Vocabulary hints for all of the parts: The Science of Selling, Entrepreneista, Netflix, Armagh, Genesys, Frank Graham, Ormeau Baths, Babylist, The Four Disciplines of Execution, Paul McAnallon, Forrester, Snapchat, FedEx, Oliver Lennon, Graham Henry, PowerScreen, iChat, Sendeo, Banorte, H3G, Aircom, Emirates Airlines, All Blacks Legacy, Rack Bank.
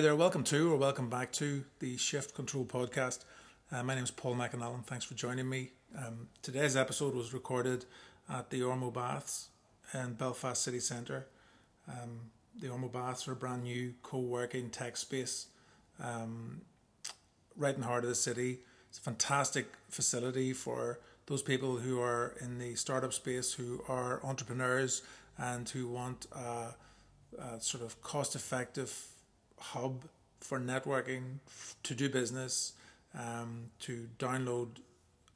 Hi there, welcome to or welcome back to the Shift Control podcast. My name is Paul McAnallon, thanks for joining me. Today's episode was recorded at the Ormeau Baths in Belfast City Centre. The Ormeau Baths are a brand new co-working tech space right in the heart of the city. It's a fantastic facility for those people who are in the startup space, who are entrepreneurs and who want a sort of cost-effective hub for networking, to do business, to download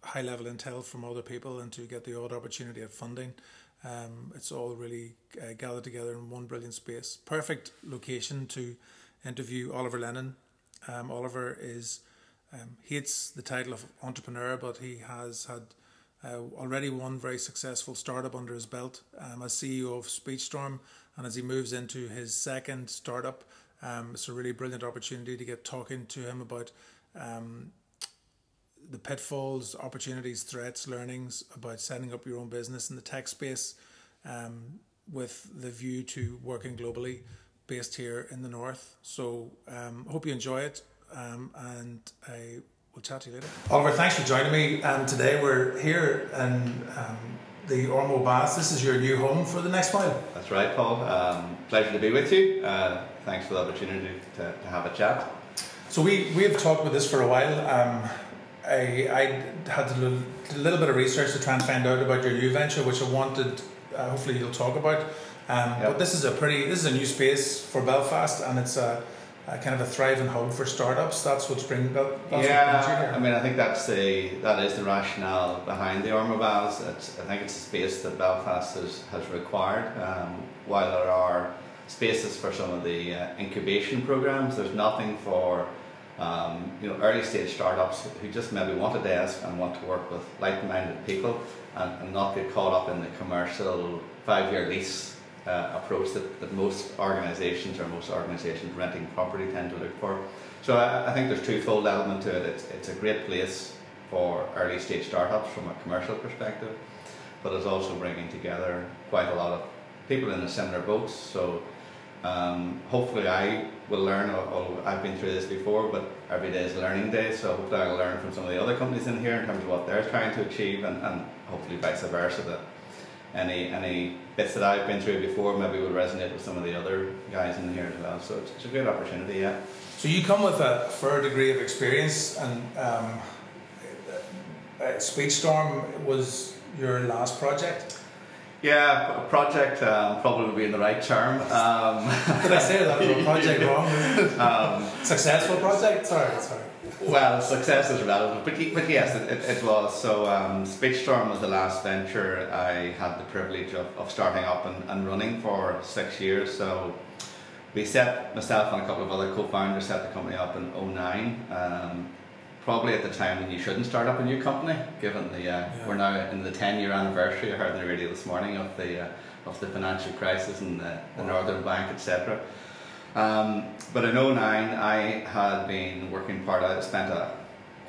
high-level intel from other people and to get the odd opportunity at funding. It's all really gathered together in one brilliant space. Perfect location to interview Oliver Lennon. Oliver hates the title of entrepreneur, but he has had already one very successful startup under his belt as CEO of SpeechStorm, and as he moves into his second startup, it's a really brilliant opportunity to get talking to him about the pitfalls, opportunities, threats, learnings about setting up your own business in the tech space with the view to working globally based here in the north. So I hope you enjoy it and I will chat to you later. Oliver, thanks for joining me. Today we're here in the Ormeau Baths. This is your new home for the next while. That's right, Paul. Pleasure to be with you. Thanks for the opportunity to have a chat. So we have talked about this for a while. I had to do a little bit of research to try and find out about your new venture, which I wanted, hopefully you'll talk about. But this is a new space for Belfast, and it's a kind of a thriving hub for startups. That's what's bringing Belfast. Yeah, I mean, I think that is the rationale behind the Ormeau Baths. I think it's a space that Belfast has required. While there are spaces for some of the incubation programs, there's nothing for early stage startups who just maybe want a desk and want to work with like-minded people and not get caught up in the commercial 5-year lease approach that most organisations renting property tend to look for. So I think there's a twofold element to it. It's a great place for early stage startups from a commercial perspective, but it's also bringing together quite a lot of people in a similar boat. So hopefully I will learn, although I've been through this before, but every day is a learning day, so hopefully I'll learn from some of the other companies in here in terms of what they're trying to achieve, and hopefully vice versa, that any bits that I've been through before maybe will resonate with some of the other guys in here as well. So it's a great opportunity, yeah. So you come with a fair degree of experience, and SpeechStorm was your last project? Yeah, project probably would be in the right term. Did I say that? Project wrong? Successful project? Sorry. Well, success is relative, but yes, it was. So SpeechStorm was the last venture I had the privilege of starting up and running for 6 years. So we set myself and a couple of other co-founders set the company up in 2009. Probably at the time when you shouldn't start up a new company, given we're now in the 10-year anniversary. I heard on the radio this morning of the financial crisis and the Northern Bank, etc. But in 2009, I had been working spent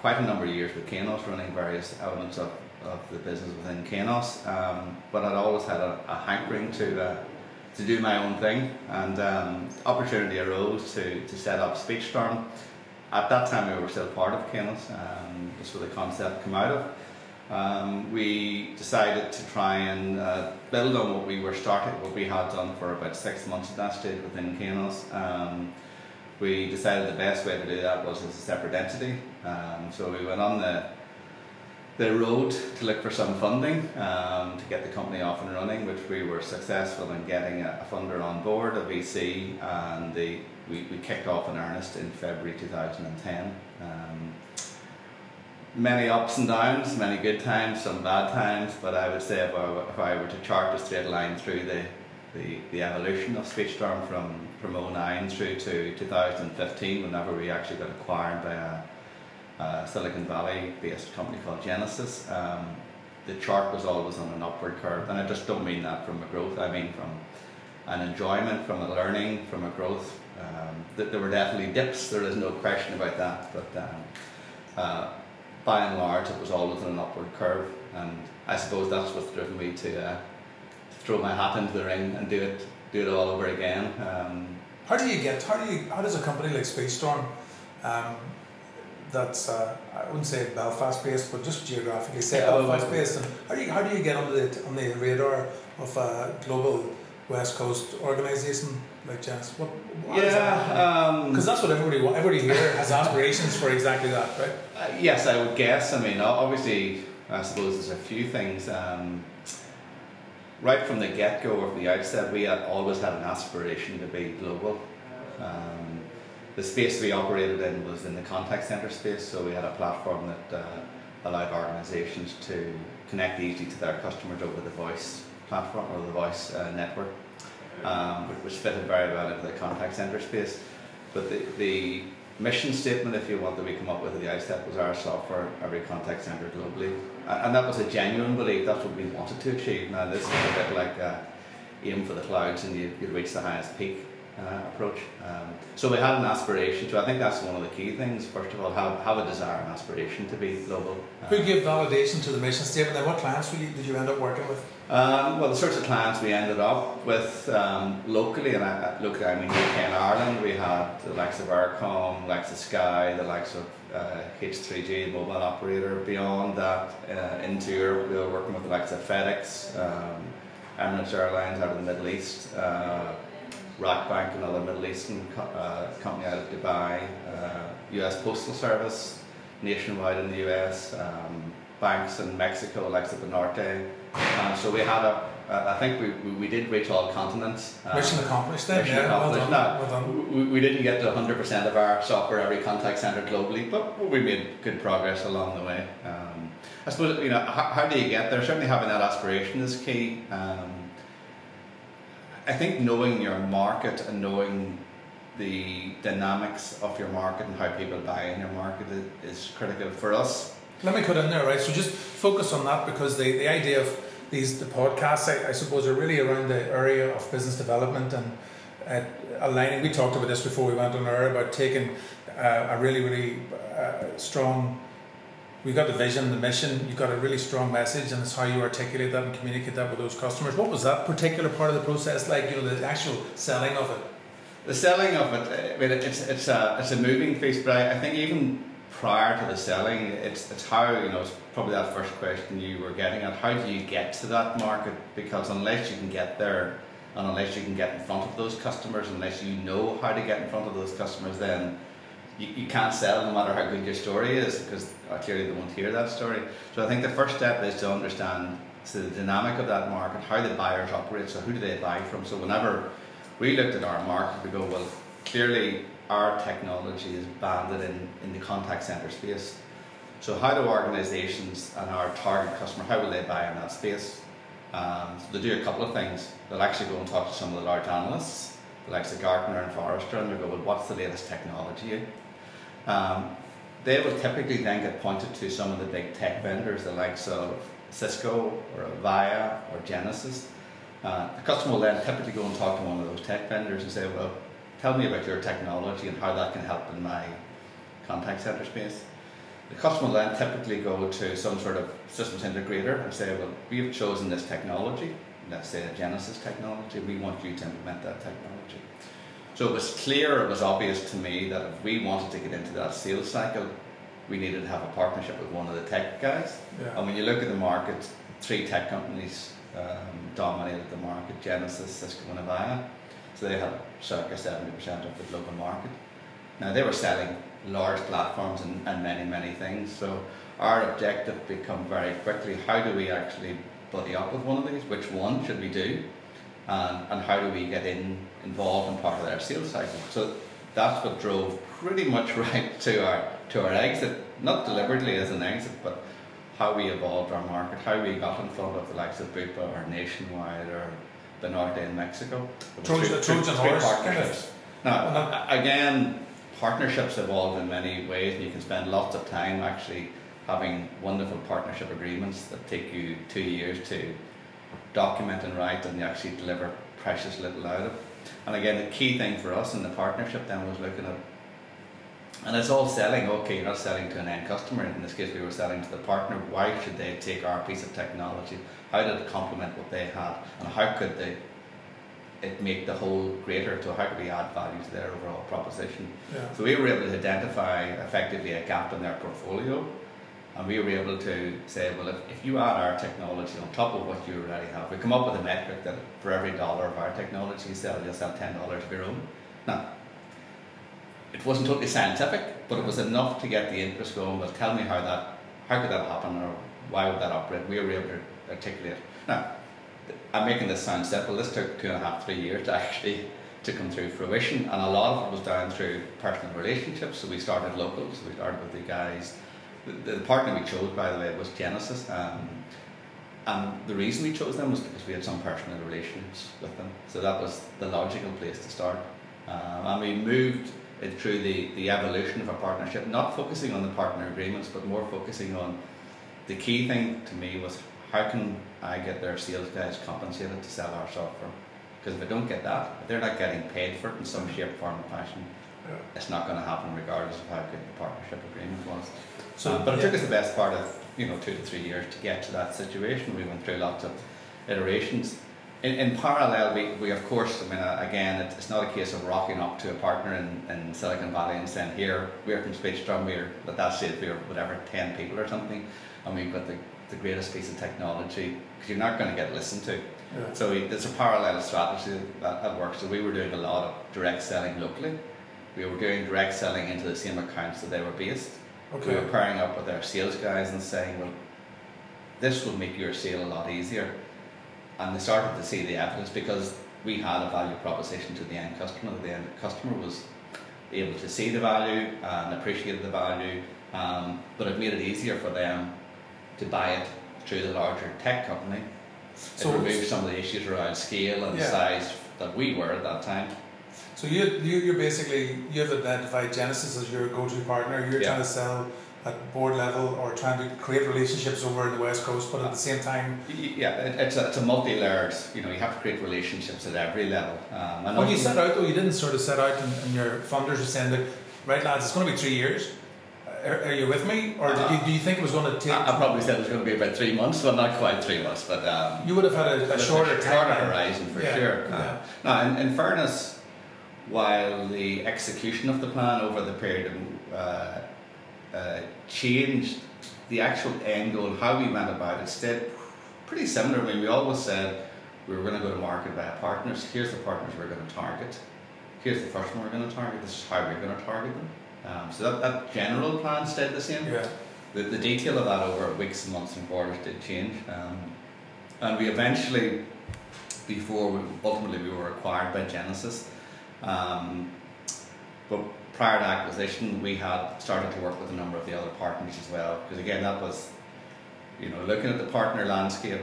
quite a number of years with Kainos, running various elements of the business within Kainos. But I'd always had a hankering to do my own thing, and opportunity arose to set up SpeechStorm. At that time, we were still part of Kainos, that's where the concept came out of. We decided to try and build on what we had done for about 6 months at that stage within Kainos. We decided the best way to do that was as a separate entity. So we went on the road to look for some funding to get the company off and running, which we were successful in getting a funder on board, a VC, and we kicked off in earnest in February 2010. Many ups and downs, many good times, some bad times, but I would say if I were to chart a straight line through the evolution of SpeechStorm from 2009 through to 2015, whenever we actually got acquired by a Silicon Valley-based company called Genesys, the chart was always on an upward curve, and I just don't mean that from a growth. I mean from an enjoyment, from a learning, from a growth. There were definitely dips. There is no question about that. But by and large, it was always on an upward curve, and I suppose that's what's driven me to throw my hat into the ring and do it all over again. How do you get, how does a company like SpeechStorm, that's, I wouldn't say Belfast-based, but just geographically say Belfast-based, and how do you get on the radar of a global West Coast organisation like Genesys? What is that? Because that's what everybody here has aspirations for, exactly that, right? Yes, I would guess. I mean, obviously, I suppose there's a few things. Right from the get-go or from the outset, we had always had an aspiration to be global. The space we operated in was in the contact centre space, so we had a platform that allowed organisations to connect easily to their customers over the voice platform or the voice network, which fitted very well into the contact centre space. But the mission statement, if you want, that we come up with at the outset was our software, every contact centre globally. And that was a genuine belief, that's what we wanted to achieve. Now this is a bit like aim for the clouds and you'd reach the highest peak approach. So we had an aspiration, so I think that's one of the key things. First of all, have a desire and aspiration to be global. Who gave validation to the mission statement and what clients did you end up working with? Well, the sorts of clients we ended up with locally, and I mean UK and Ireland, we had the likes of Aircom, the likes of Sky, the likes of H3G, mobile operator. Beyond that, into Europe, we were working with the likes of FedEx, Emirates Airlines out of the Middle East, Rack Bank, another Middle Eastern company out of Dubai, U.S. Postal Service, Nationwide in the U.S., banks in Mexico, the likes of Banorte. So we had I think we did reach all continents. Mission accomplished then. Mission accomplished. Well done. Now, we didn't get to 100% of our software every contact centre globally, but we made good progress along the way. I suppose, you know, how do you get there? Certainly having that aspiration is key. I think knowing your market and knowing the dynamics of your market and how people buy in your market is critical for us. Let me cut in there, right? So just focus on that, because the idea of the podcasts, I suppose, are really around the area of business development and aligning. We talked about this before we went on air about taking a really, really strong. We've got the vision, the mission, you've got a really strong message, and it's how you articulate that and communicate that with those customers. What was that particular part of the process like, you know, the actual selling of it? The selling of it, I mean, it's a moving feast, but I think even prior to the selling, it's how, you know, it's probably that first question you were getting at, how do you get to that market? Because unless you can get there, and unless you can get in front of those customers, unless you know how to get in front of those customers, then you can't sell no matter how good your story is, because clearly they won't hear that story. So I think the first step is to understand the dynamic of that market, how the buyers operate, so who do they buy from. So whenever we looked at our market, we go, well, clearly our technology is banded in the contact centre space. So how do organisations and our target customer, how will they buy in that space? So they do a couple of things. They'll actually go and talk to some of the large analysts, the likes of Gartner and Forrester, and they go, well, what's the latest technology? They will typically then get pointed to some of the big tech vendors, the likes of Cisco or Avaya or Genesys. The customer will then typically go and talk to one of those tech vendors and say, well, tell me about your technology and how that can help in my contact centre space. The customer will then typically go to some sort of systems integrator and say, well, we've chosen this technology, let's say a Genesys technology, we want you to implement that technology. So it was clear, it was obvious to me that if we wanted to get into that sales cycle, we needed to have a partnership with one of the tech guys. Yeah. And when you look at the market, three tech companies dominated the market, Genesys, Cisco and Avaya. So they had circa 70% of the global market. Now they were selling large platforms and many things. So our objective became very quickly, how do we actually buddy up with one of these? Which one should we do? And how do we get involved in part of their sales cycle? So that's what drove pretty much right to our exit, not deliberately as an exit, but how we evolved our market, how we got in front of the likes of Bupa or Nationwide or Banorte in Mexico. Trojan horse partnerships. Now, again, partnerships evolve in many ways, and you can spend lots of time actually having wonderful partnership agreements that take you 2 years to document and write, and they actually deliver precious little out of. And again, the key thing for us in the partnership then was looking at, and it's all selling, okay, you're not selling to an end customer, in this case we were selling to the partner, why should they take our piece of technology, how did it complement what they had, and how could they it make the whole greater. So how could we add value to their overall proposition? Yeah. So we were able to identify effectively a gap in their portfolio, and we were able to say, well, if you add our technology on top of what you already have, we come up with a metric that for every dollar of our technology you sell, you'll sell $10 of your own. Now, it wasn't totally scientific, but it was enough to get the interest going. Well, tell me how could that happen, or why would that operate? We were able to articulate. Now, I'm making this sound simple. This took 2.5-3 years to come through fruition, and a lot of it was down through personal relationships. So we started local. So we started with the guys. The partner we chose, by the way, was Genesys, and the reason we chose them was because we had some personal relations with them. So that was the logical place to start, and we moved it through the evolution of a partnership, not focusing on the partner agreements, but more focusing on the key thing to me was how can I get their sales guys compensated to sell our software? Because if I don't get that, if they're not getting paid for it in some shape, form, or fashion, it's not going to happen regardless of how good the partnership agreement was. So, but it took us the best part of 2 to 3 years to get to that situation. We went through lots of iterations. In parallel, we of course, again, it's not a case of rocking up to a partner in Silicon Valley and saying, here, we're from SpeechStorm, we're at that stage, we're whatever, 10 people or something, and we've got the greatest piece of technology, because you're not going to get listened to. Yeah. So there's a parallel strategy that works. So we were doing a lot of direct selling locally. We were doing direct selling into the same accounts that they were based. Okay. We were pairing up with our sales guys and saying, well, this will make your sale a lot easier. And they started to see the evidence because we had a value proposition to the end customer. The end customer was able to see the value and appreciate the value, but it made it easier for them to buy it through the larger tech company. So it removed some of the issues around scale and size that we were at that time. So you're basically, you've identified Genesys as your go-to partner. You're trying to sell at board level, or trying to create relationships over in the West Coast, but at the same time, it's a multi-layered. You have to create relationships at every level. And when you set out, though, you didn't sort of set out, and your funders were saying, that, "Right, lads, it's going to be 3 years. Are you with me?" Or do you think it was going to take? I probably said it was going to be about 3 months. Well, not quite 3 months, but you would have had a shorter horizon for sure. Now, in fairness, while the execution of the plan over the period of changed, the actual end goal and how we went about it stayed pretty similar. I mean, we always said we were going to go to market via partners. Here's the partners we're going to target. Here's the first one we're going to target. This is how we're going to target them. So that general plan stayed the same. Yeah. The detail of that over weeks and months and quarters did change. And we eventually, ultimately we were acquired by Genesys. But prior to acquisition, we had started to work with a number of the other partners as well, because again, that was, looking at the partner landscape,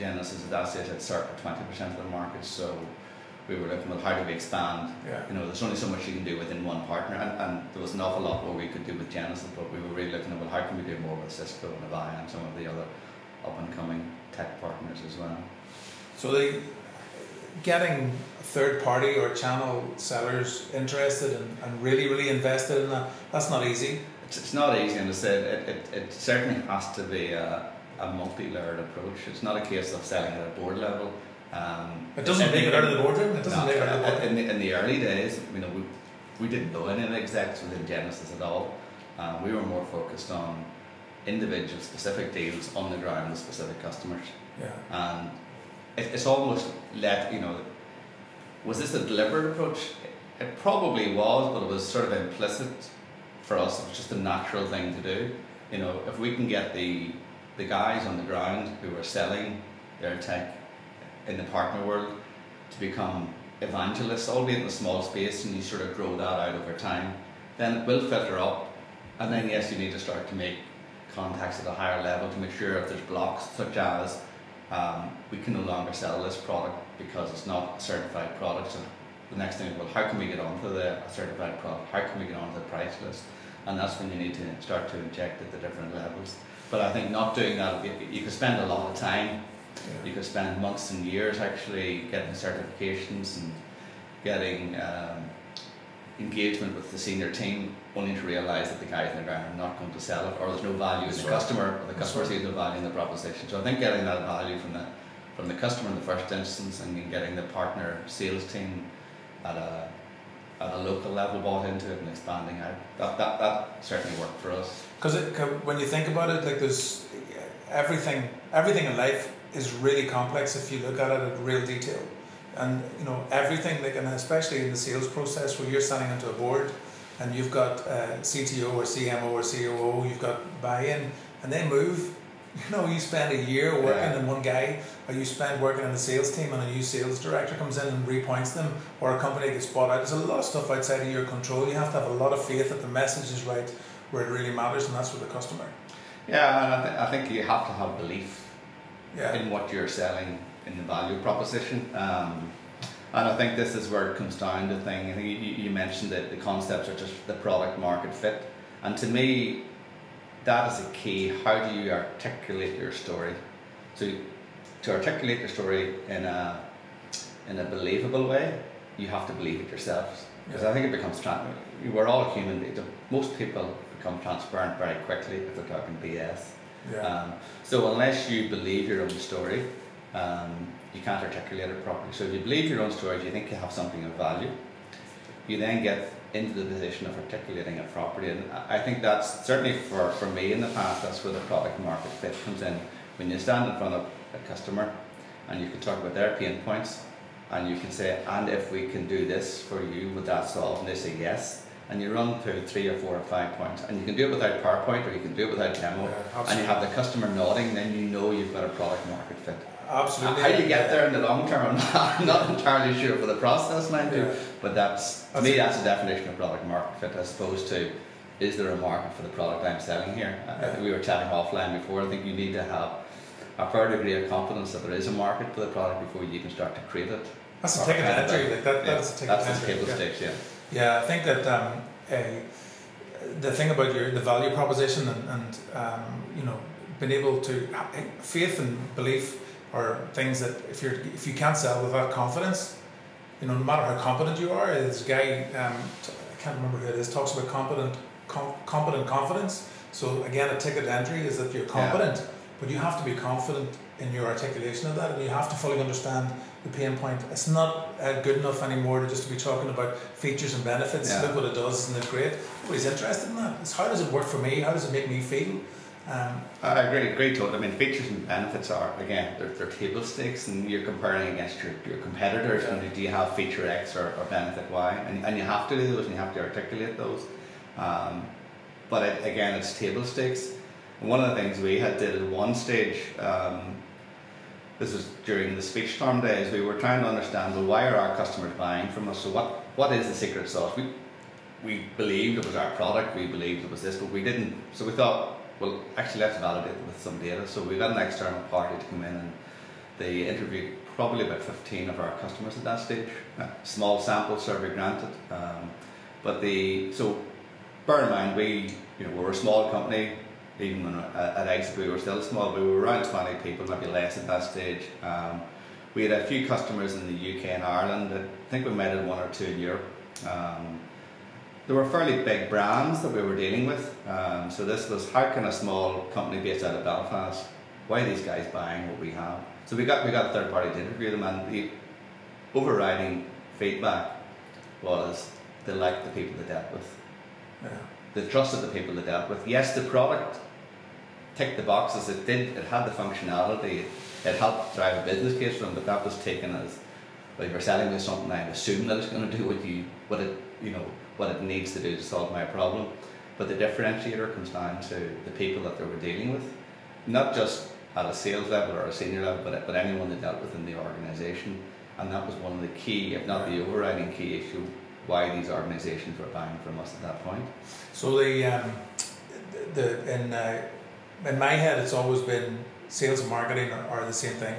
Genesys at that stage had circa 20% of the market, so we were looking at how do we expand. Yeah. There's only so much you can do within one partner, and there was an awful lot more we could do with Genesys, but we were really looking at, well, how can we do more with Cisco and Avaya and some of the other up-and-coming tech partners as well. So getting third party or channel sellers interested and really invested in that's not easy. It's not easy, and as I said, it certainly has to be a multi-layered approach. It's not a case of selling at a board level. It doesn't make it out of the boardroom. It doesn't make it out of the boardroom. In the early days, we didn't know any execs within Genesys at all. We were more focused on individual specific deals on the ground with specific customers. Yeah. And it's almost was this a deliberate approach? It probably was, but it was sort of implicit for us. It was just a natural thing to do. If we can get the guys on the ground who are selling their tech in the partner world to become evangelists, albeit in a small space, and you sort of grow that out over time, then it will filter up. And then yes, you need to start to make contacts at a higher level to make sure if there's blocks such as we can no longer sell this product because it's not a certified product. So the next thing is, well, how can we get onto the certified product? How can we get onto the price list? And that's when you need to start to inject at the different levels. But I think not doing that, you could spend a lot of time. Yeah. You could spend months and years actually getting certifications and getting engagement with the senior team, only to realise that the guys in the ground are not going to sell it, or there's no value in the customer, or the customer sees no value in the proposition. So I think getting that value from the from the customer in the first instance, and then getting the partner sales team at a local level bought into it and expanding out. That certainly worked for us. Because when you think about it, like, there's everything in life is really complex if you look at it in real detail. And you know everything, like, and especially in the sales process where you're signing into a board and you've got CTO or CMO or COO, you've got buy-in, and they move. You know, you spend a year working in one guy, or you spend working in a sales team, and a new sales director comes in and repoints them, or a company gets bought out. There's a lot of stuff outside of your control. You have to have a lot of faith that the message is right where it really matters, and that's with the customer. Yeah, and I think you have to have belief in what you're selling, in the value proposition. And I think this is where it comes down to thing. I think you mentioned that the concepts are just the product market fit. And to me, that is a key. How do you articulate your story? So to articulate your story in a believable way, you have to believe it yourselves. Because I think it becomes transparent. We're all human beings. Most people become transparent very quickly if they're talking BS. Yeah. So unless you believe your own story, you can't articulate it properly. So if you believe your own story, you think you have something of value, you then get into the position of articulating it properly. And I think that's certainly for me in the past, that's where the product market fit comes in. When you stand in front of a customer and you can talk about their pain points, and you can say, and if we can do this for you, would that solve? And they say yes. And you run through 3 or 4 or 5 points, and you can do it without PowerPoint or you can do it without demo, and you have the customer nodding, then you know you've got a product market fit. Absolutely. How do you get there in the long term? I'm not entirely sure for the process now, but that's the definition of product market fit, as opposed to, is there a market for the product I'm selling here? We were chatting offline before. I think you need to have a fair degree of confidence that there is a market for the product before you can start to create it. That's a ticket entry. Yeah, I think that the thing about the value proposition and you know, being able to faith and belief are things that if you can't sell without confidence, you know, no matter how competent you are. This guy, I can't remember who it is, talks about competent confidence. So again, a ticket entry is that you're competent, but you have to be confident in your articulation of that, and you have to fully understand the pain point. It's not good enough anymore to be talking about features and benefits. Look what it does, isn't it great? Nobody's interested in that. It's how does it work for me? How does it make me feel? I agree totally. I mean, features and benefits are, again, they're table stakes, and you're comparing against your competitors. And do you have feature X or benefit Y? And you have to do those, and you have to articulate those. But again, it's table stakes. And one of the things we had did at one stage, this was during the SpeechStorm days, we were trying to understand, well, why are our customers buying from us? So what is the secret sauce? We believed it was our product, we believed it was this, but we didn't. So we thought, well, actually, let's validate it with some data. So we got an external party to come in, and they interviewed probably about 15 of our customers at that stage. Small sample, survey granted, so bear in mind, we were a small company. Even when at Exit we were still small. We were around 20 people, maybe less at that stage. We had a few customers in the UK and Ireland. I think we might have 1 or 2 in Europe. There were fairly big brands that we were dealing with. So this was, how can a small company based out of Belfast, why are these guys buying what we have? So we got a third party to interview them, and the overriding feedback was they liked the people they dealt with. Yeah. They trusted the people they dealt with. Yes, the product ticked the boxes, it did, it had the functionality, it helped drive a business case for them, but that was taken as, well, if you're selling me something, I assume that it's going to do what it needs to do to solve my problem. But the differentiator comes down to the people that they were dealing with, not just at a sales level or a senior level, but anyone they dealt with in the organisation. And that was one of the key, if not the overriding key issue, why these organisations were buying from us at that point. So in my head, it's always been sales and marketing are the same thing.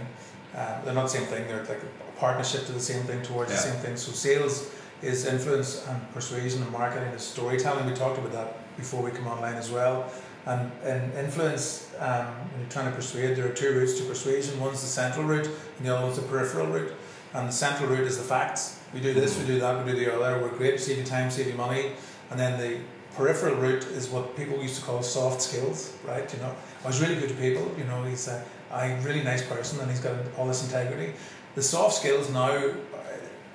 They're not the same thing. They're like a partnership to the same thing, towards the same thing. So sales is influence and persuasion, and marketing is storytelling. We talked about that before we come online as well. And influence, when you're trying to persuade, there are 2 routes to persuasion. One's the central route, and the other one's the peripheral route. And the central route is the facts. We do this, we do that, we do the other, we're great, save you time, save you money. And then the peripheral route is what people used to call soft skills, right? You know, I was really good to people, you know, he's a really nice person and he's got all this integrity. The soft skills now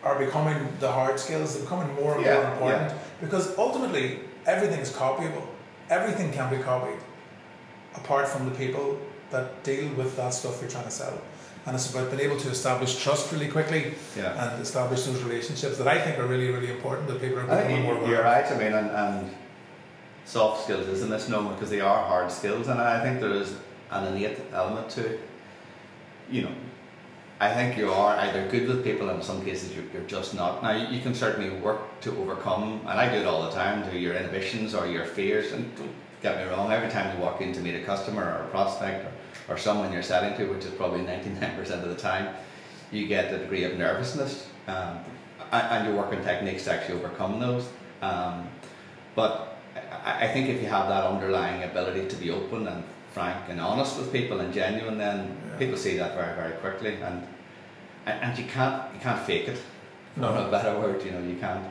are becoming the hard skills. They're becoming more and more important because ultimately everything is copyable. Everything can be copied apart from the people that deal with that stuff you're trying to sell. And it's about being able to establish trust really quickly and establish those relationships that I think are really, really important that people are becoming more aware of. You're right, I mean, and soft skills is a misnomer because they are hard skills, and I think there is an innate element to, you know, I think you are either good with people and in some cases you're just not. Now you can certainly work to overcome, and I do it all the time, to your inhibitions or your fears, and don't get me wrong, every time you walk in to meet a customer or a prospect or someone you're selling to, which is probably 99% of the time, you get a degree of nervousness and you work on techniques to actually overcome those. But I think if you have that underlying ability to be open and frank and honest with people and genuine, then people see that very, very quickly, and you can't fake it. No, no better word, you know, you can't.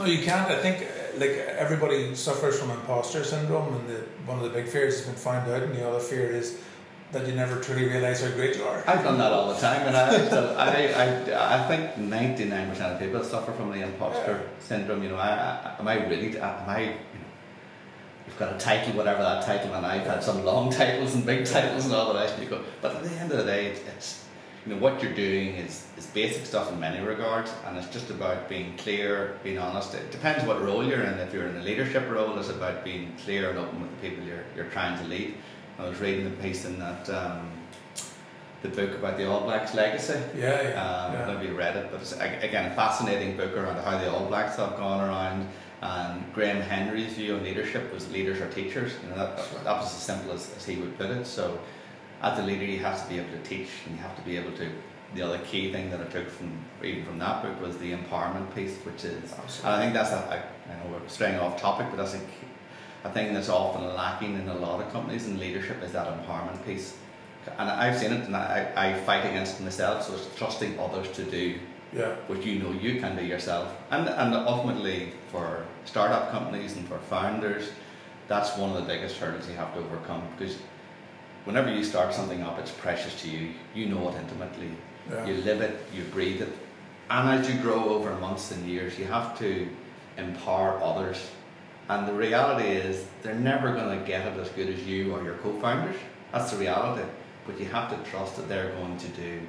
No, you can't. I think like everybody suffers from imposter syndrome, and one of the big fears has been found out, and the other fear is that you never truly realise how great you are. I've done that all the time, and I think 99% of people suffer from the imposter syndrome. You know, am I really? You've got a title, whatever that title, and I've had some long titles and big titles and all the rest. You go, but at the end of the day, it's you know what you're doing is basic stuff in many regards, and it's just about being clear, being honest. It depends what role you're in. If you're in a leadership role, it's about being clear and open with the people you're trying to lead. I was reading the piece in that the book about the All Blacks Legacy. I don't know if you read it, but it's again a fascinating book around how the All Blacks have gone around. And Graham Henry's view on leadership was leaders are teachers. You know, that was as simple as he would put it. So as a leader you have to be able to teach, and you have to be able to, the other key thing that I took from reading from that book was the empowerment piece, which is, and I think that's I know we're straying off topic, but that's a thing that's often lacking in a lot of companies in leadership is that empowerment piece. And I've seen it, and I fight against myself, so it's trusting others to do what you know you can do yourself. And ultimately for startup companies and for founders, that's one of the biggest hurdles you have to overcome, because whenever you start something up, it's precious to you. You know it intimately. You live it, you breathe it. And as you grow over months and years, you have to empower others. And the reality is they're never going to get it as good as you or your co-founders. That's the reality. But you have to trust that they're going to do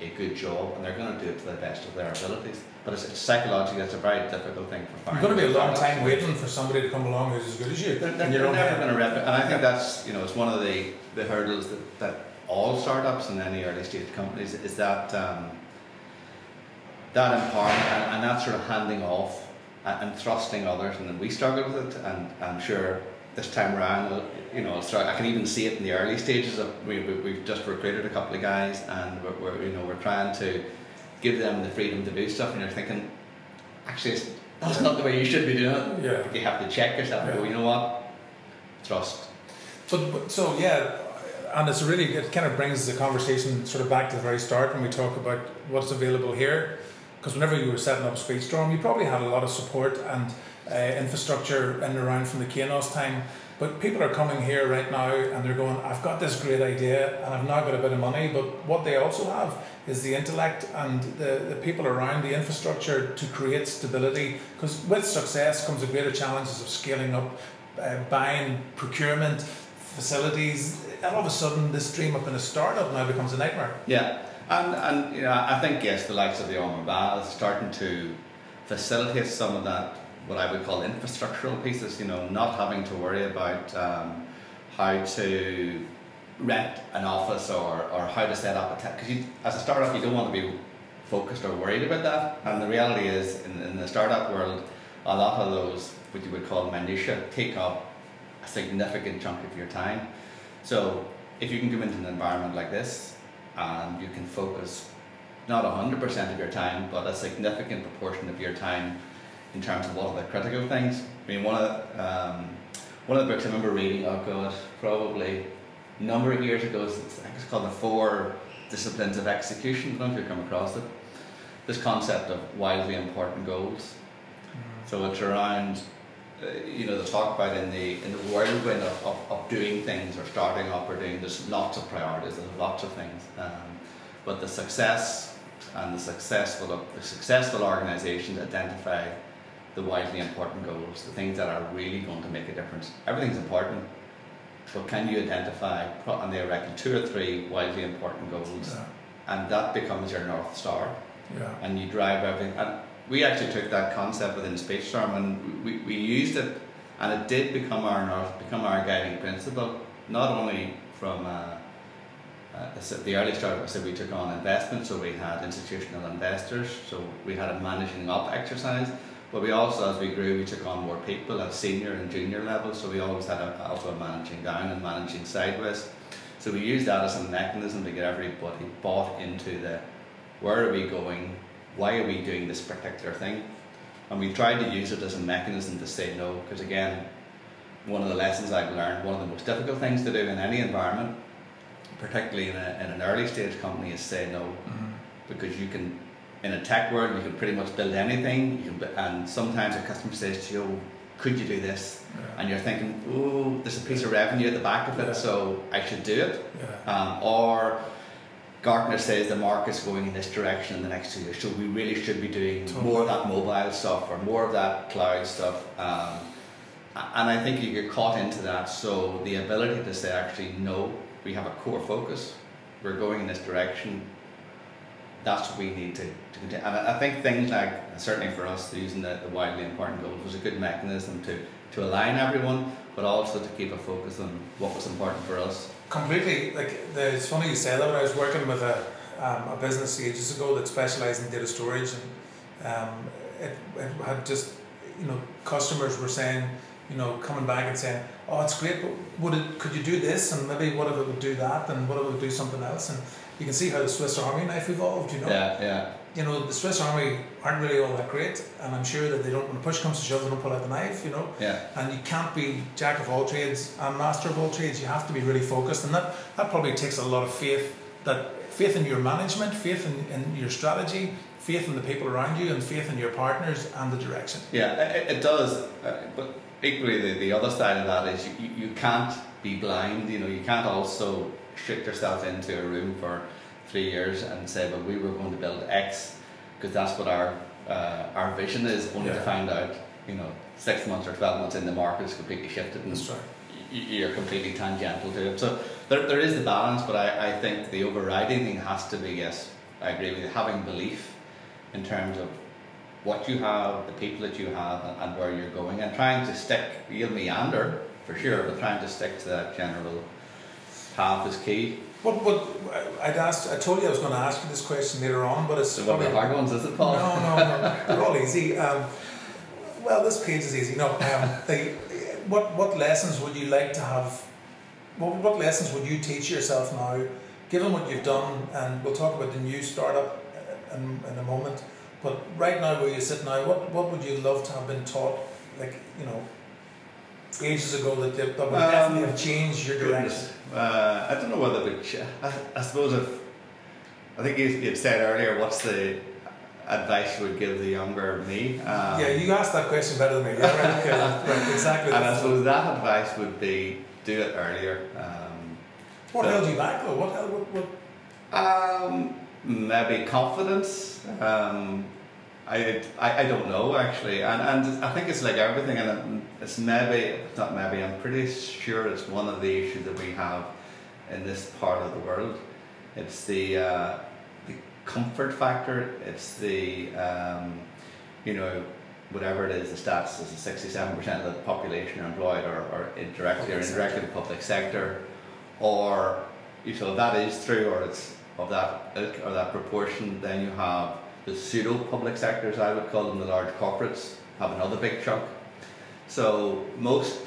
a good job, and they're going to do it to the best of their abilities. But it's psychologically, it's a very difficult thing for founders. You're going to be a long time waiting for somebody to come along who's as good as you. They're never going to rep it. And I think that's, you know, it's one of the hurdles that all startups and any early stage companies is that empowerment and that sort of handing off and thrusting others. And then we struggle with it, and I'm sure this time around, you know, I can even see it in the early stages. We've just recruited a couple of guys, and we're trying to give them the freedom to do stuff. And you're thinking, actually, that's not the way you should be doing it. Yeah. But you have to check yourself and go, you know what, trust. But so yeah, and it's really, it kind of brings the conversation sort of back to the very start when we talk about what's available here. Because whenever you were setting up SpeechStorm, you probably had a lot of support and infrastructure in and around from the Kainos time, but people are coming here right now and they're going, I've got this great idea and I've now got a bit of money, but what they also have is the intellect and the people around, the infrastructure to create stability, because with success comes the greater challenges of scaling up, buying, procurement, facilities. All of a sudden this dream up in a startup now becomes a nightmare. Yeah, and you know, I think yes, the likes of the Ormeau Baths is starting to facilitate some of that, what I would call infrastructural pieces, you know, not having to worry about how to rent an office or how to set up a tech, because as a startup you don't want to be focused or worried about that. And the reality is in the startup world, a lot of those what you would call minutiae take up a significant chunk of your time. So if you can come into an environment like this and you can focus not 100% of your time but a significant proportion of your time in terms of what are the critical things. I mean, one of the books I remember reading, oh god, probably a number of years ago, it's called The Four Disciplines of Execution. I don't know if you've come across it. This concept of wildly important goals. So it's around the talk about in the whirlwind of doing things or starting up or doing, there's lots of priorities, there's lots of things, but the success and the successful organizations identify the widely important goals, the things that are really going to make a difference. Everything's important, but can you identify, put on there, reckon, 2 or 3 widely important goals, yeah, and that becomes your North Star, yeah, and you drive everything. And we actually took that concept within SpeechStorm and we used it, and it did become our North, become our guiding principle, not only from the early start. I said we took on investment, so we had institutional investors, so we had a managing up exercise, but we also, as we grew, we took on more people at senior and junior levels, so we always had also a managing down and managing sideways. So we used that as a mechanism to get everybody bought into the where are we going, why are we doing this particular thing, and we tried to use it as a mechanism to say no, because again, one of the lessons I've learned, one of the most difficult things to do in any environment, particularly in an early stage company, is say no, mm-hmm, because you can, in a tech world, you can pretty much build anything, and sometimes a customer says to you, could you do this? Yeah. And you're thinking, oh, there's a piece of revenue at the back of it, yeah, so I should do it. Yeah. Or Gartner says the market's going in this direction in the next 2 years, so we really should be doing more of that mobile stuff or more of that cloud stuff. And I think you get caught into that, so the ability to say actually, no, we have a core focus, we're going in this direction, that's what we need to continue. And I think things like, certainly for us, using the widely important goals was a good mechanism to align everyone, but also to keep a focus on what was important for us. Completely. Like, it's funny you say that. When I was working with a business ages ago that specialised in data storage, and it had just, customers were saying, coming back and saying, oh, it's great, but could you do this? And maybe what if it would do that? And what if it would do something else? And you can see how the Swiss Army knife evolved, Yeah, yeah. The Swiss Army aren't really all that great, and I'm sure that they don't, when push comes to shove, they don't pull out the knife, Yeah. And you can't be jack of all trades and master of all trades. You have to be really focused, and that probably takes a lot of faith, faith in your management, faith in your strategy, faith in the people around you, and faith in your partners and the direction. Yeah, it does, but equally the other side of that is you can't be blind, you can't also shoot yourself into a room for 3 years and say, well, we were going to build X because that's what our vision is, only, yeah, to find out 6 months or 12 months in the market is completely shifted, and that's right, you're completely tangential to it. So there is the balance, but I think the overriding thing has to be, yes, I agree with you, having belief in terms of what you have, the people that you have, and where you're going, and trying to stick, you'll meander for sure, but trying to stick to that general path is key. I told you I was going to ask you this question later on, but it's one of the hard ones, is it, Paul? No, they're all easy. Well, this page is easy. No, what lessons would you like to have? What lessons would you teach yourself now, given what you've done? And we'll talk about the new startup in a moment. But right now, where you sit now, what would you love to have been taught? Ages ago that would definitely have changed your direction. I don't know whether it would. I suppose I think you'd said earlier, what's the advice you would give the younger me? Yeah, you asked that question better than me. Yeah, right, okay, right, exactly. And I suppose that advice would be, do it earlier. What held you back though? What held? Maybe confidence. I don't know actually, and I think it's like everything, and it's maybe, not maybe, I'm pretty sure it's one of the issues that we have in this part of the world. It's the comfort factor. It's the whatever it is, the stats is 67% of the population are employed or indirectly or indirectly in the public sector, or that is true, or it's of that ilk or that proportion. Then you have the pseudo public sectors, I would call them, the large corporates, have another big chunk. So most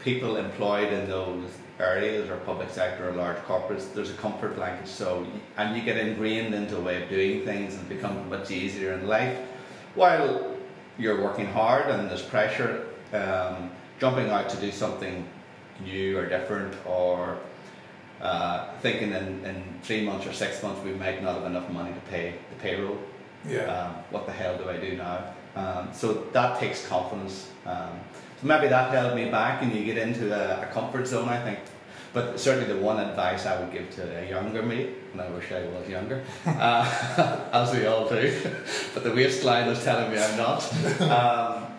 people employed in those areas or public sector or large corporates, there's a comfort blanket. So, and you get ingrained into a way of doing things, and it becomes much easier in life. While you're working hard and there's pressure, jumping out to do something new or different, or thinking in 3 months or 6 months we might not have enough money to pay the payroll. Yeah. What the hell do I do now? So that takes confidence. So maybe that held me back, and you get into a comfort zone, I think. But certainly the one advice I would give to a younger me, and I wish I was younger, as we all do, but the waistline is telling me I'm not,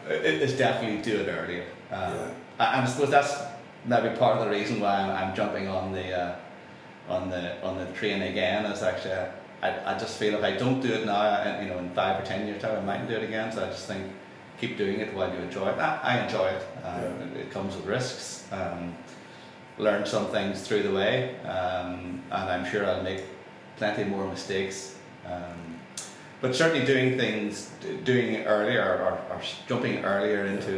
it's definitely do it earlier. And I suppose that's maybe part of the reason why I'm jumping on the train again, is actually I just feel if I don't do it now, you know, in 5 or 10 years time I mightn't do it again. So I just think keep doing it while you enjoy it. I enjoy it. It comes with risks. Learn some things through the way, and I'm sure I'll make plenty more mistakes. But certainly doing things, doing it earlier, or jumping earlier into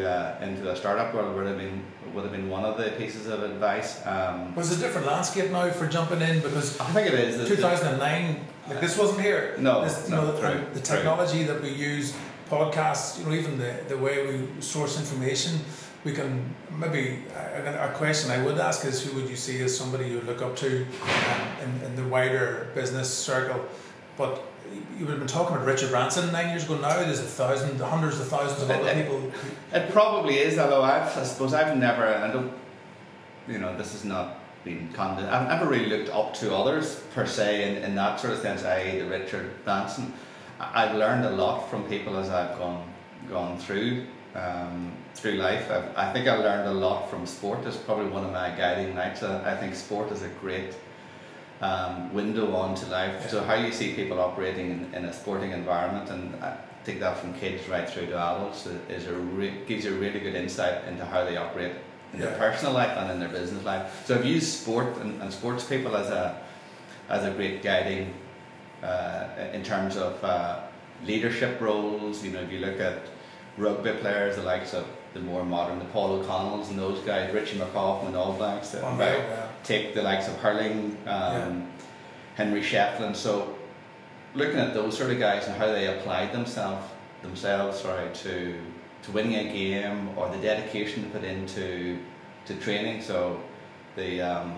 the startup world would have been one of the pieces of advice. Was it a different landscape now for jumping in? Because I think it is. 2009, like this wasn't here. No, this, no, the technology that we use, podcasts, you know, even the way we source information. We can maybe a question I would ask is, who would you see as somebody you look up to in the wider business circle? But you would have been talking about Richard Branson 9 years ago. Now there's hundreds of thousands of other people. It probably is, although I suppose I've never, I don't, you know, this has not been condemned. I've never really looked up to others per se in that sort of sense. I.e., the Richard Branson. I've learned a lot from people as I've gone through. Through life, I think I learned a lot from sport. It's probably one of my guiding lights. I think sport is a great window onto life. So how you see people operating in a sporting environment, and I take that from kids right through to adults, gives you a really good insight into how they operate in their personal life and in their business life. So I've used sport and sports people as a great guiding in terms of leadership roles. You know, if you look at rugby players, the likes of the more modern, the Paul O'Connells and those guys, Richie McCaw from the All Blacks, take the likes of hurling, Henry Shefflin. So looking at those sort of guys and how they applied themselves to winning a game, or the dedication to put into training. So the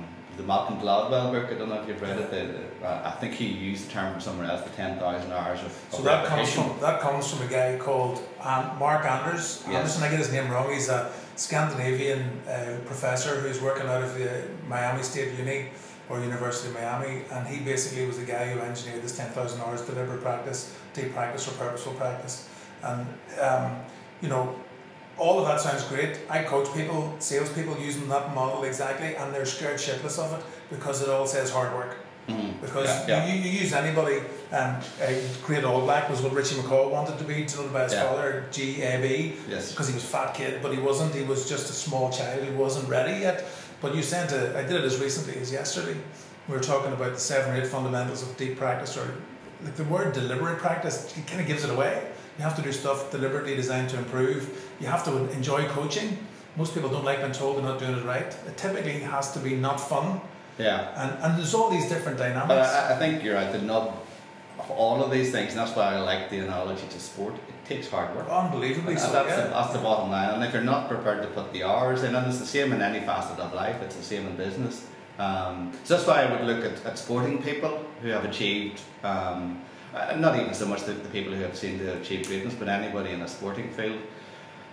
Malcolm Gladwell book, I don't know if you've read it. I think he used the term from somewhere else, the 10,000 hours of. So that comes from a guy called Mark Anderson. Yes. I get his name wrong. He's a Scandinavian professor who's working out of the Miami State Uni, or University of Miami, and he basically was the guy who engineered this 10,000 hours deliberate practice, deep practice, or purposeful practice. And you know, all of that sounds great. I coach people, salespeople using that model exactly, and they're scared shitless of it because it all says hard work. Mm-hmm. Because you use anybody, a great All Black was what Richie McCaw wanted to be, told by his father, G.A.B., because he was a fat kid, but he wasn't. He was just a small child. He wasn't ready yet. But you sent I did it as recently as yesterday. We were talking about the 7 or 8 fundamentals of deep practice, or like the word deliberate practice, it kind of gives it away. You have to do stuff deliberately designed to improve. You have to enjoy coaching. Most people don't like being told they're not doing it right. It typically has to be not fun. Yeah. And there's all these different dynamics. But I think you're right, the nub of all of these things, and that's why I like the analogy to sport. It takes hard work. Unbelievably so, that's the bottom line. And if you're not prepared to put the hours in, and it's the same in any facet of life, it's the same in business. So that's why I would look at sporting people who have achieved... not even so much the people who have seemed to have achieved greatness, but anybody in a sporting field.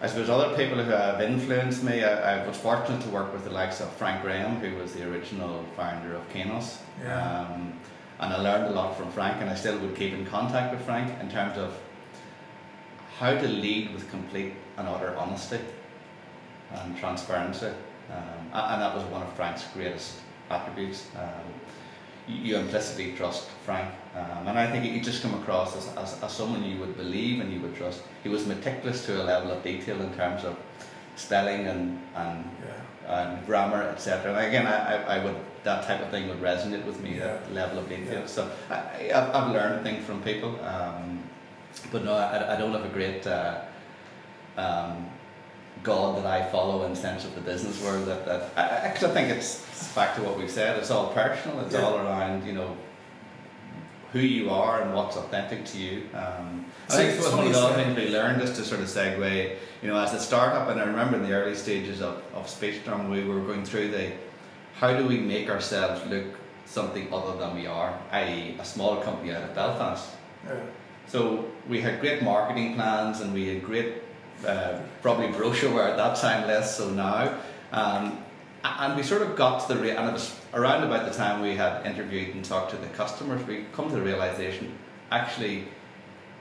I suppose other people who have influenced me, I was fortunate to work with the likes of Frank Graham, who was the original founder of Kainos. Yeah. And I learned a lot from Frank, and I still would keep in contact with Frank in terms of how to lead with complete and utter honesty and transparency. And that was one of Frank's greatest attributes. You implicitly trust Frank, and I think he just come across as someone you would believe and you would trust. He was meticulous to a level of detail in terms of spelling and grammar, etc. And again, I would, that type of thing would resonate with me, that level of detail. Yeah. So I've learned things from people, but no, I don't have a great God that I follow in the sense of the business world. I think it's back to what we've said. It's all personal. It's all around, you know, who you are and what's authentic to you. I think it's one of the other things we learned, just to sort of segue, you know, as a startup. And I remember in the early stages of SpeechStorm, we were going through how do we make ourselves look something other than we are, i.e. a small company out of Belfast. So we had great marketing plans and we had great probably brochure at that time, less so now. And we sort of got to the, and it was around about the time we had interviewed and talked to the customers, we come to the realization, actually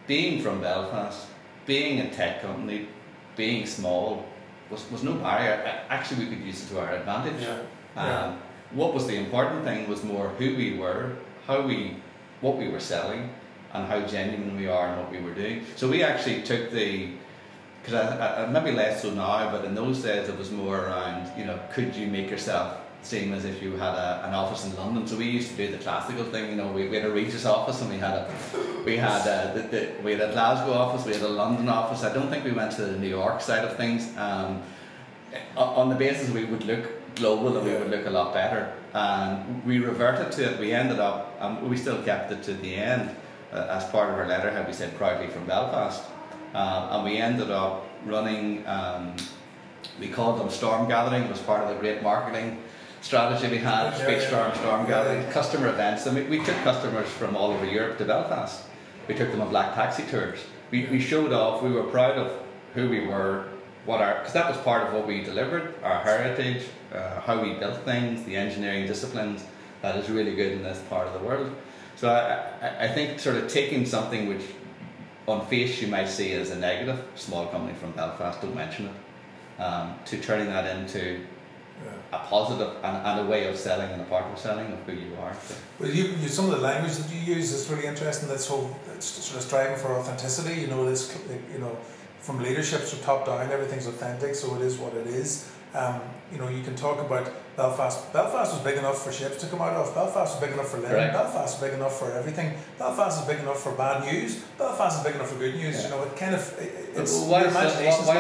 being from Belfast, being a tech company, being small, was no barrier. Actually, we could use it to our advantage. Yeah. What was the important thing was more who we were, what we were selling, and how genuine we are and what we were doing. So we actually took the, because I maybe less so now, but in those days it was more around, you know, could you make yourself seem as if you had an office in London? So we used to do the classical thing, you know, we had a Regis office and we had a Glasgow office, we had a London office. I don't think we went to the New York side of things. On the basis we would look global and we would look a lot better. And we reverted to it. We ended up, we still kept it to the end as part of our letterhead. We said proudly from Belfast, and we ended up running. We called them Storm Gathering. It was part of the great marketing strategy we had. SpeechStorm, Storm Gathering, customer events. I mean, we took customers from all over Europe to Belfast. We took them on black taxi tours. We showed off. We were proud of who we were. Because that was part of what we delivered, our heritage, how we built things, the engineering disciplines that is really good in this part of the world. So I think sort of taking something which on face you might see as a negative, small company from Belfast, don't mention it, to turning that into a positive and a way of selling and a part of selling of who you are. So. Well, you, some of the language that you use is really interesting. That's whole sort of striving for authenticity. You know, this, you know, from leadership to top down, everything's authentic, so it is what it is. You know, you can talk about Belfast. Belfast was big enough for ships to come out of. Belfast was big enough for Lennon. Right. Belfast was big enough for everything. Belfast is big enough for bad news. Belfast is big enough for good news. Yeah. You know, it kind of why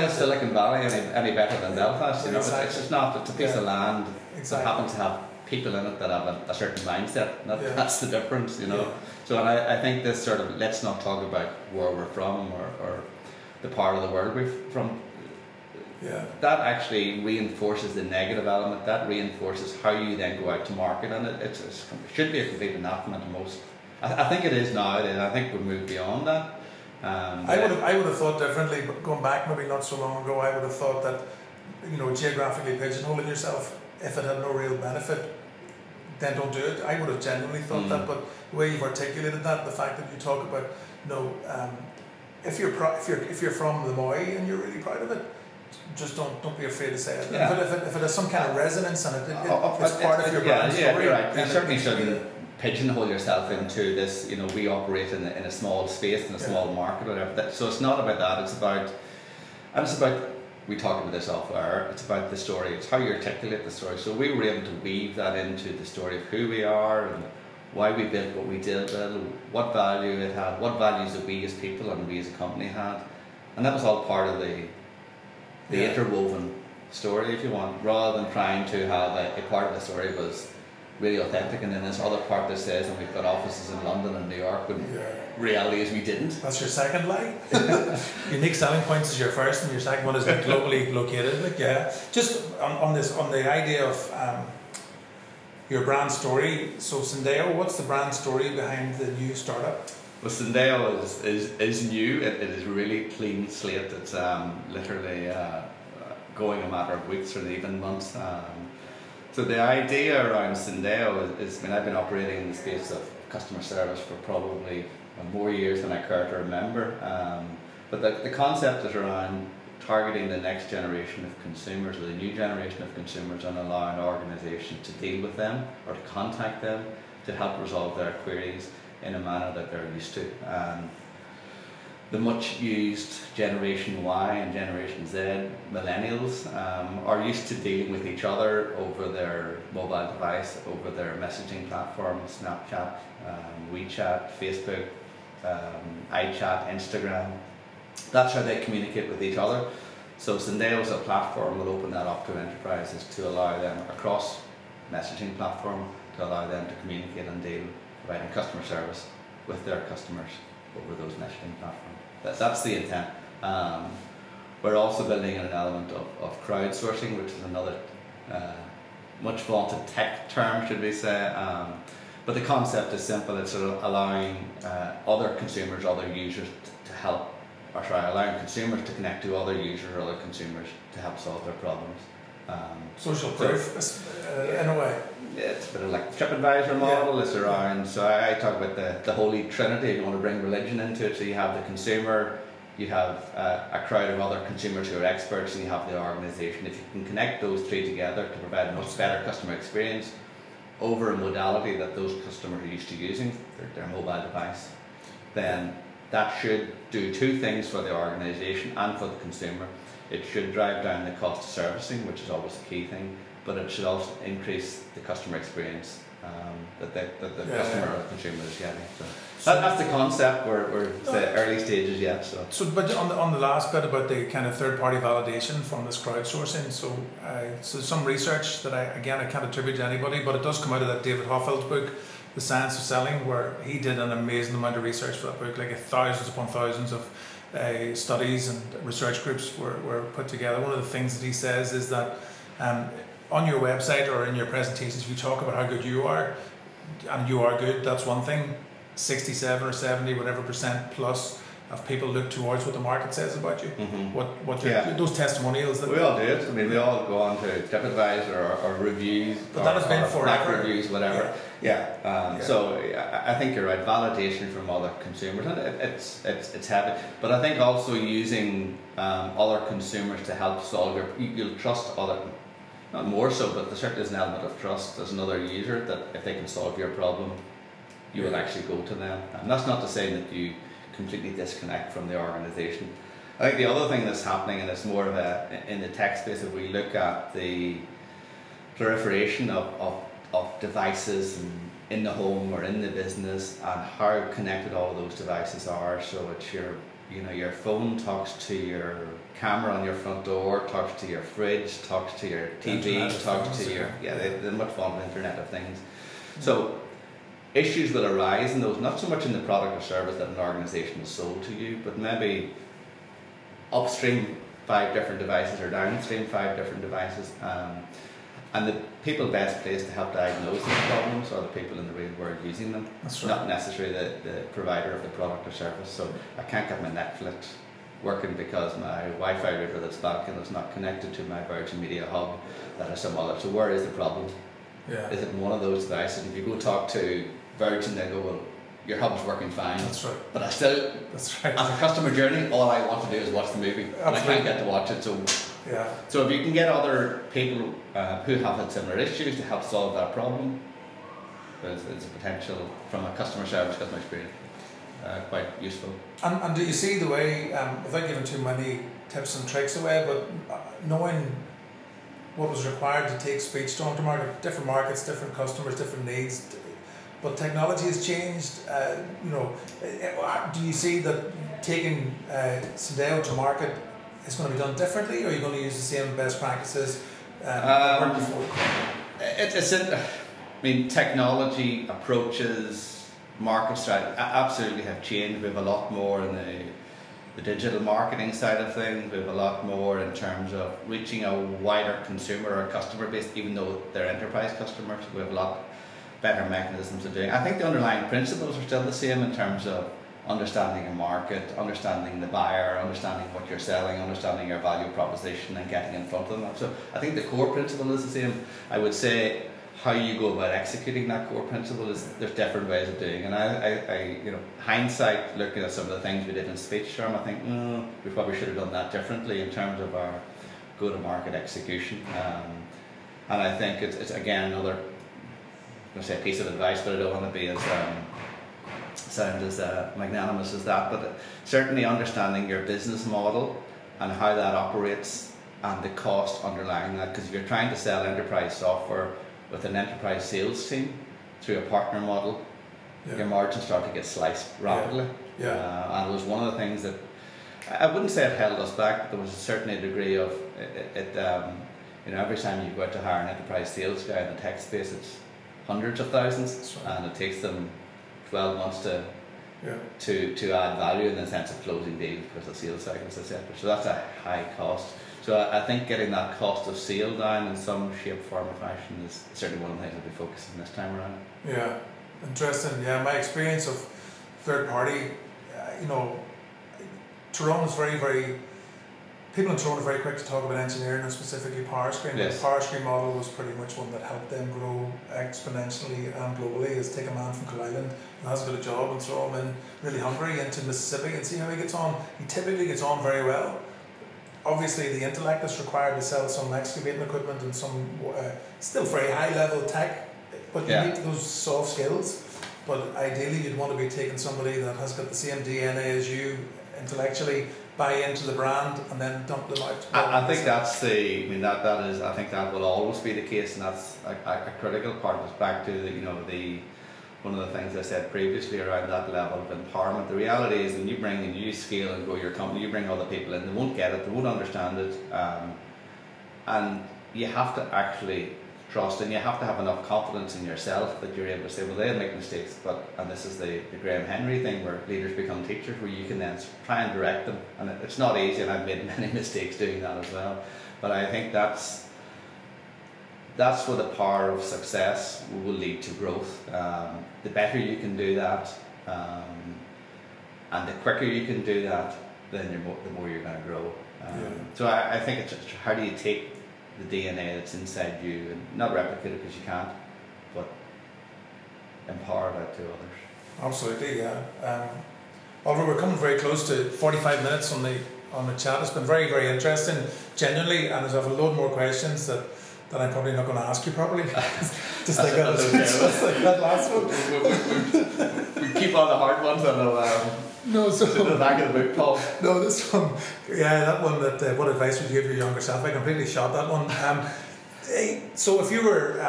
is Silicon Valley any better than Belfast? You know, exactly. It's just not. It's a piece of land that happens to have people in it that have a certain mindset. That's the difference. You know. Yeah. So, and I think this sort of let's not talk about where we're from or the part of the world we're from. Yeah. That actually reinforces the negative element. That reinforces how you then go out to market, and it should be a complete anathema to most. I think it is now, and I think we've moved beyond that. I would have thought differently, but going back maybe not so long ago, I would have thought that, you know, geographically pigeonholing yourself, if it had no real benefit, then don't do it. I would have genuinely thought that, but the way you've articulated that, the fact that you talk about, you know, if you're from the Moy and you're really proud of it, just don't be afraid to say it. Yeah. If it has some kind of resonance and it's part of your brand story, right. You certainly shouldn't pigeonhole yourself into this. You know, we operate in a small space in a small market, or whatever. So it's not about that. It's about. We talked about this off air. It's about the story. It's how you articulate the story. So we were able to weave that into the story of who we are and why we built what we did, what value it had, what values that we as people and we as a company had, and that was all part of the interwoven story, if you want, rather than trying to have a part of the story was really authentic and then this other part that says, and we've got offices in London and New York, when reality is we didn't. That's your second lie. Unique selling points is your first, and your second one is like globally located. Like, yeah, just on the idea of your brand story. So Sendeo, what's the brand story behind the new startup? Well, Sendeo is new. It is really clean slate. It's literally going a matter of weeks or even months. So the idea around Sendeo is, I mean, I've been operating in the space of customer service for probably more years than I care to remember. But the concept is around targeting the next generation of consumers, or the new generation of consumers, and allowing organizations to deal with them or to contact them to help resolve their queries in a manner that they're used to. The much used Generation Y and Generation Z millennials are used to dealing with each other over their mobile device, over their messaging platform, Snapchat, WeChat, Facebook, iChat, Instagram. That's how they communicate with each other. So Sendeo is a platform that will open that up to enterprises to allow them across messaging platform to allow them to communicate and deal, providing customer service with their customers over those messaging platforms. That's the intent. We're also building an element of crowdsourcing, which is another much vaunted tech term, should we say, But the concept is simple. It's sort of allowing other consumers, other users to help, or sorry, allowing consumers to connect to other users or other consumers to help solve their problems. Social proof, in a way. It's a bit of like the TripAdvisor model, it's around, so I talk about the Holy Trinity. You want to bring religion into it, so you have the consumer, you have a crowd of other consumers who are experts, and you have the organisation. If you can connect those three together to provide a much better customer experience over a modality that those customers are used to using, their mobile device, then that should do two things for the organisation and for the consumer. It should drive down the cost of servicing, which is always a key thing, but it should also increase the customer experience that the customer or consumer is getting. So that's the concept. We're in the early stages yet. So but on the last bit about the kind of third-party validation from this crowdsourcing, so some research that I can't attribute to anybody, but it does come out of that David Hoffield's book, The Science of Selling, where he did an amazing amount of research for that book, like thousands upon thousands of studies and research groups were put together. One of the things that he says is that on your website or in your presentations, if you talk about how good you are, and you are good, that's one thing. 67 or 70, whatever percent plus of people look towards what the market says about you. Mm-hmm. Those testimonials that we all do. I mean, we all go on to TripAdvisor or reviews, but that has been forever. Reviews, whatever. So I think you're right. Validation from other consumers, and it's heavy. But I think also using other consumers to help solve you'll trust other, not more so, but there certainly is an element of trust as another user that if they can solve your problem, you will actually go to them. And that's not to say that you completely disconnect from the organisation. I think the other thing that's happening, and it's more of in the tech space, if we look at the proliferation of devices in the home or in the business and how connected all of those devices are. So it's your phone talks to your camera on your front door, talks to your fridge, talks to your TV, talks to your they're much fond of Internet of Things. So issues will arise in those, not so much in the product or service that an organisation has sold to you, but maybe upstream 5 different devices or downstream 5 different devices. And the people best placed to help diagnose these problems are the people in the real world using them. That's right. Not necessarily the provider of the product or service. So I can't get my Netflix working because my Wi-Fi router that's back and it's not connected to my Virgin Media Hub that has some other. So where is the problem? Yeah. Is it one of those devices? If you go talk to Virgin, they go, well, your hub's working fine. That's right. But I still, that's right, as a customer journey, all I want to do is watch the movie. Absolutely. And I can't get to watch it. So if you can get other people who have had similar issues to help solve that problem, there's a potential from a customer service, customer experience, quite useful. And do you see the way, without giving too many tips and tricks away, but knowing what was required to take SpeechStorm to market, different markets, different customers, different needs, but technology has changed, do you see that taking Sendeo to market is going to be done differently, or are you going to use the same best practices before? Technology approaches, market strategy absolutely have changed. We have a lot more in the digital marketing side of things. We have a lot more in terms of reaching a wider consumer or customer base, even though they're enterprise customers. We have a lot better mechanisms of doing. I think the underlying principles are still the same in terms of understanding a market, understanding the buyer, understanding what you're selling, understanding your value proposition and getting in front of them. So I think the core principle is the same. I would say how you go about executing that core principle is there's different ways of doing it. And I hindsight, looking at some of the things we did in SpeechStorm, I think we probably should have done that differently in terms of our go-to-market execution. And I think it's again another piece of advice, but I don't want to be as sound as magnanimous as that, but certainly understanding your business model and how that operates and the cost underlying that, because if you're trying to sell enterprise software with an enterprise sales team through a partner model, your margins start to get sliced rapidly. And it was one of the things that I wouldn't say it held us back, but there was certainly a degree of every time you go out to hire an enterprise sales guy in the tech space, it's hundreds of thousands, and it takes them 12 months to add value in the sense of closing deals because of sales cycles, etc. So that's a high cost. So I think getting that cost of sale down in some shape, form or fashion is certainly one of the things I'll be focusing this time around. Yeah, Interesting. Yeah, my experience of third party, you know, Toronto's very, very. People in Toronto are very quick to talk about engineering and specifically PowerScreen. Yes. The PowerScreen model was pretty much one that helped them grow exponentially and globally. Is take a man from Cloud Island and has a bit of job and throw him in really hungry into Mississippi and see how he gets on. He typically gets on very well. Obviously, the intellect that's required to sell some excavating equipment and some still very high level tech, but you need those soft skills. But ideally, you'd want to be taking somebody that has got the same DNA as you intellectually, buy into the brand and then dump them out. I think that's the, I mean, that is, I think that will always be the case, and that's a critical part. It's back to the, you know, the, one of the things I said previously around that level of empowerment. The reality is when you bring and you scale and grow your company, you bring other people in, they won't get it, they won't understand it, and you have to actually trust, and you have to have enough confidence in yourself that you're able to say, well, they make mistakes, but, and this is the Graham Henry thing where leaders become teachers, where you can then try and direct them, and it's not easy, and I've made many mistakes doing that as well, but I think that's where the power of success will lead to growth. The better you can do that, and the quicker you can do that, then you're the more you're going to grow. So I think it's just, how do you take the DNA that's inside you and not replicate it because you can't, but empower that to others. Absolutely, yeah. Oliver, we're coming very close to 45 minutes on the chat. It's been very, very interesting, genuinely, and I have a load more questions that I'm probably not going to ask you properly. Just like that, just like that last one. We keep on the hard ones and no, so the back of the book, Paul. No, this one, yeah, that one. That what advice would you give your younger self? I completely shot that one. So if you were,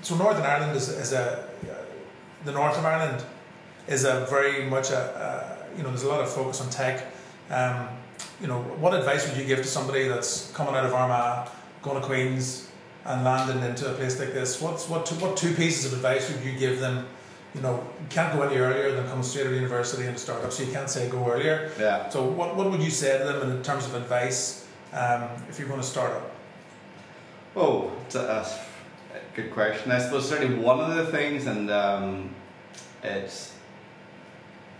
so Northern Ireland the north of Ireland is a very much a you know, there's a lot of focus on tech. You know, what advice would you give to somebody that's coming out of Armagh, going to Queens, and landing into a place like this? What two pieces of advice would you give them? You know, you can't go any earlier than come straight out of university into startup, so you can't say go earlier. Yeah. So what would you say to them in terms of advice if you're going to start up? Oh, it's a good question. I suppose certainly one of the things, and it's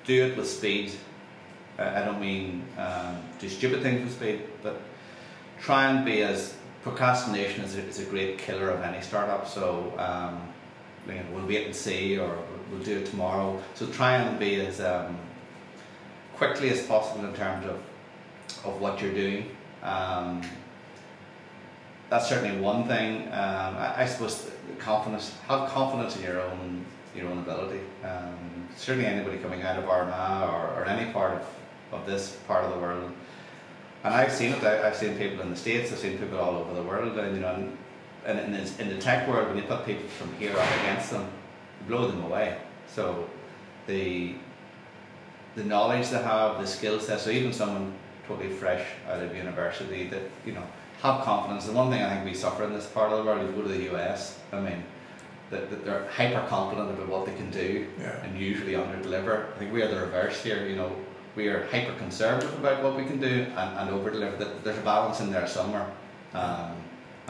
do it with speed. I don't mean do stupid things with speed, but try and be as procrastination is a great killer of any startup. So. We'll wait and see, or we'll do it tomorrow. So try and be as quickly as possible in terms of what you're doing. That's certainly one thing. I suppose confidence. Have confidence in your own ability. Certainly, anybody coming out of Armagh or any part of this part of the world, and I've seen it. I've seen people in the States. I've seen people all over the world, and you know. And in the tech world, when you put people from here up against them, you blow them away. So the knowledge they have, the skill set, so even someone totally fresh out of university, that, you know, have confidence. The one thing I think we suffer in this part of the world, if you go to the US, I mean, that they're hyper confident about what they can do and usually under deliver. I think we are the reverse here, you know, we are hyper conservative about what we can do and over deliver. There's a balance in there somewhere.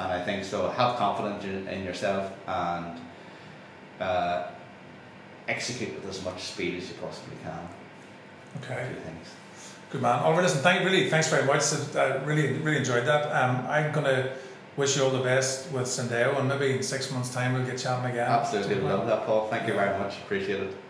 And I think so, have confidence in yourself and execute with as much speed as you possibly can. Okay. Good man. Oliver, listen, thanks very much. I really enjoyed that. I'm going to wish you all the best with Sendeo, and maybe in 6 months' time we'll get chatting again. Absolutely, love that, Paul. Thank you very much. Appreciate it.